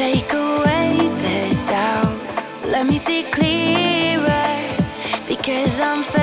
Take away their doubt. Let me see clearer, because I'm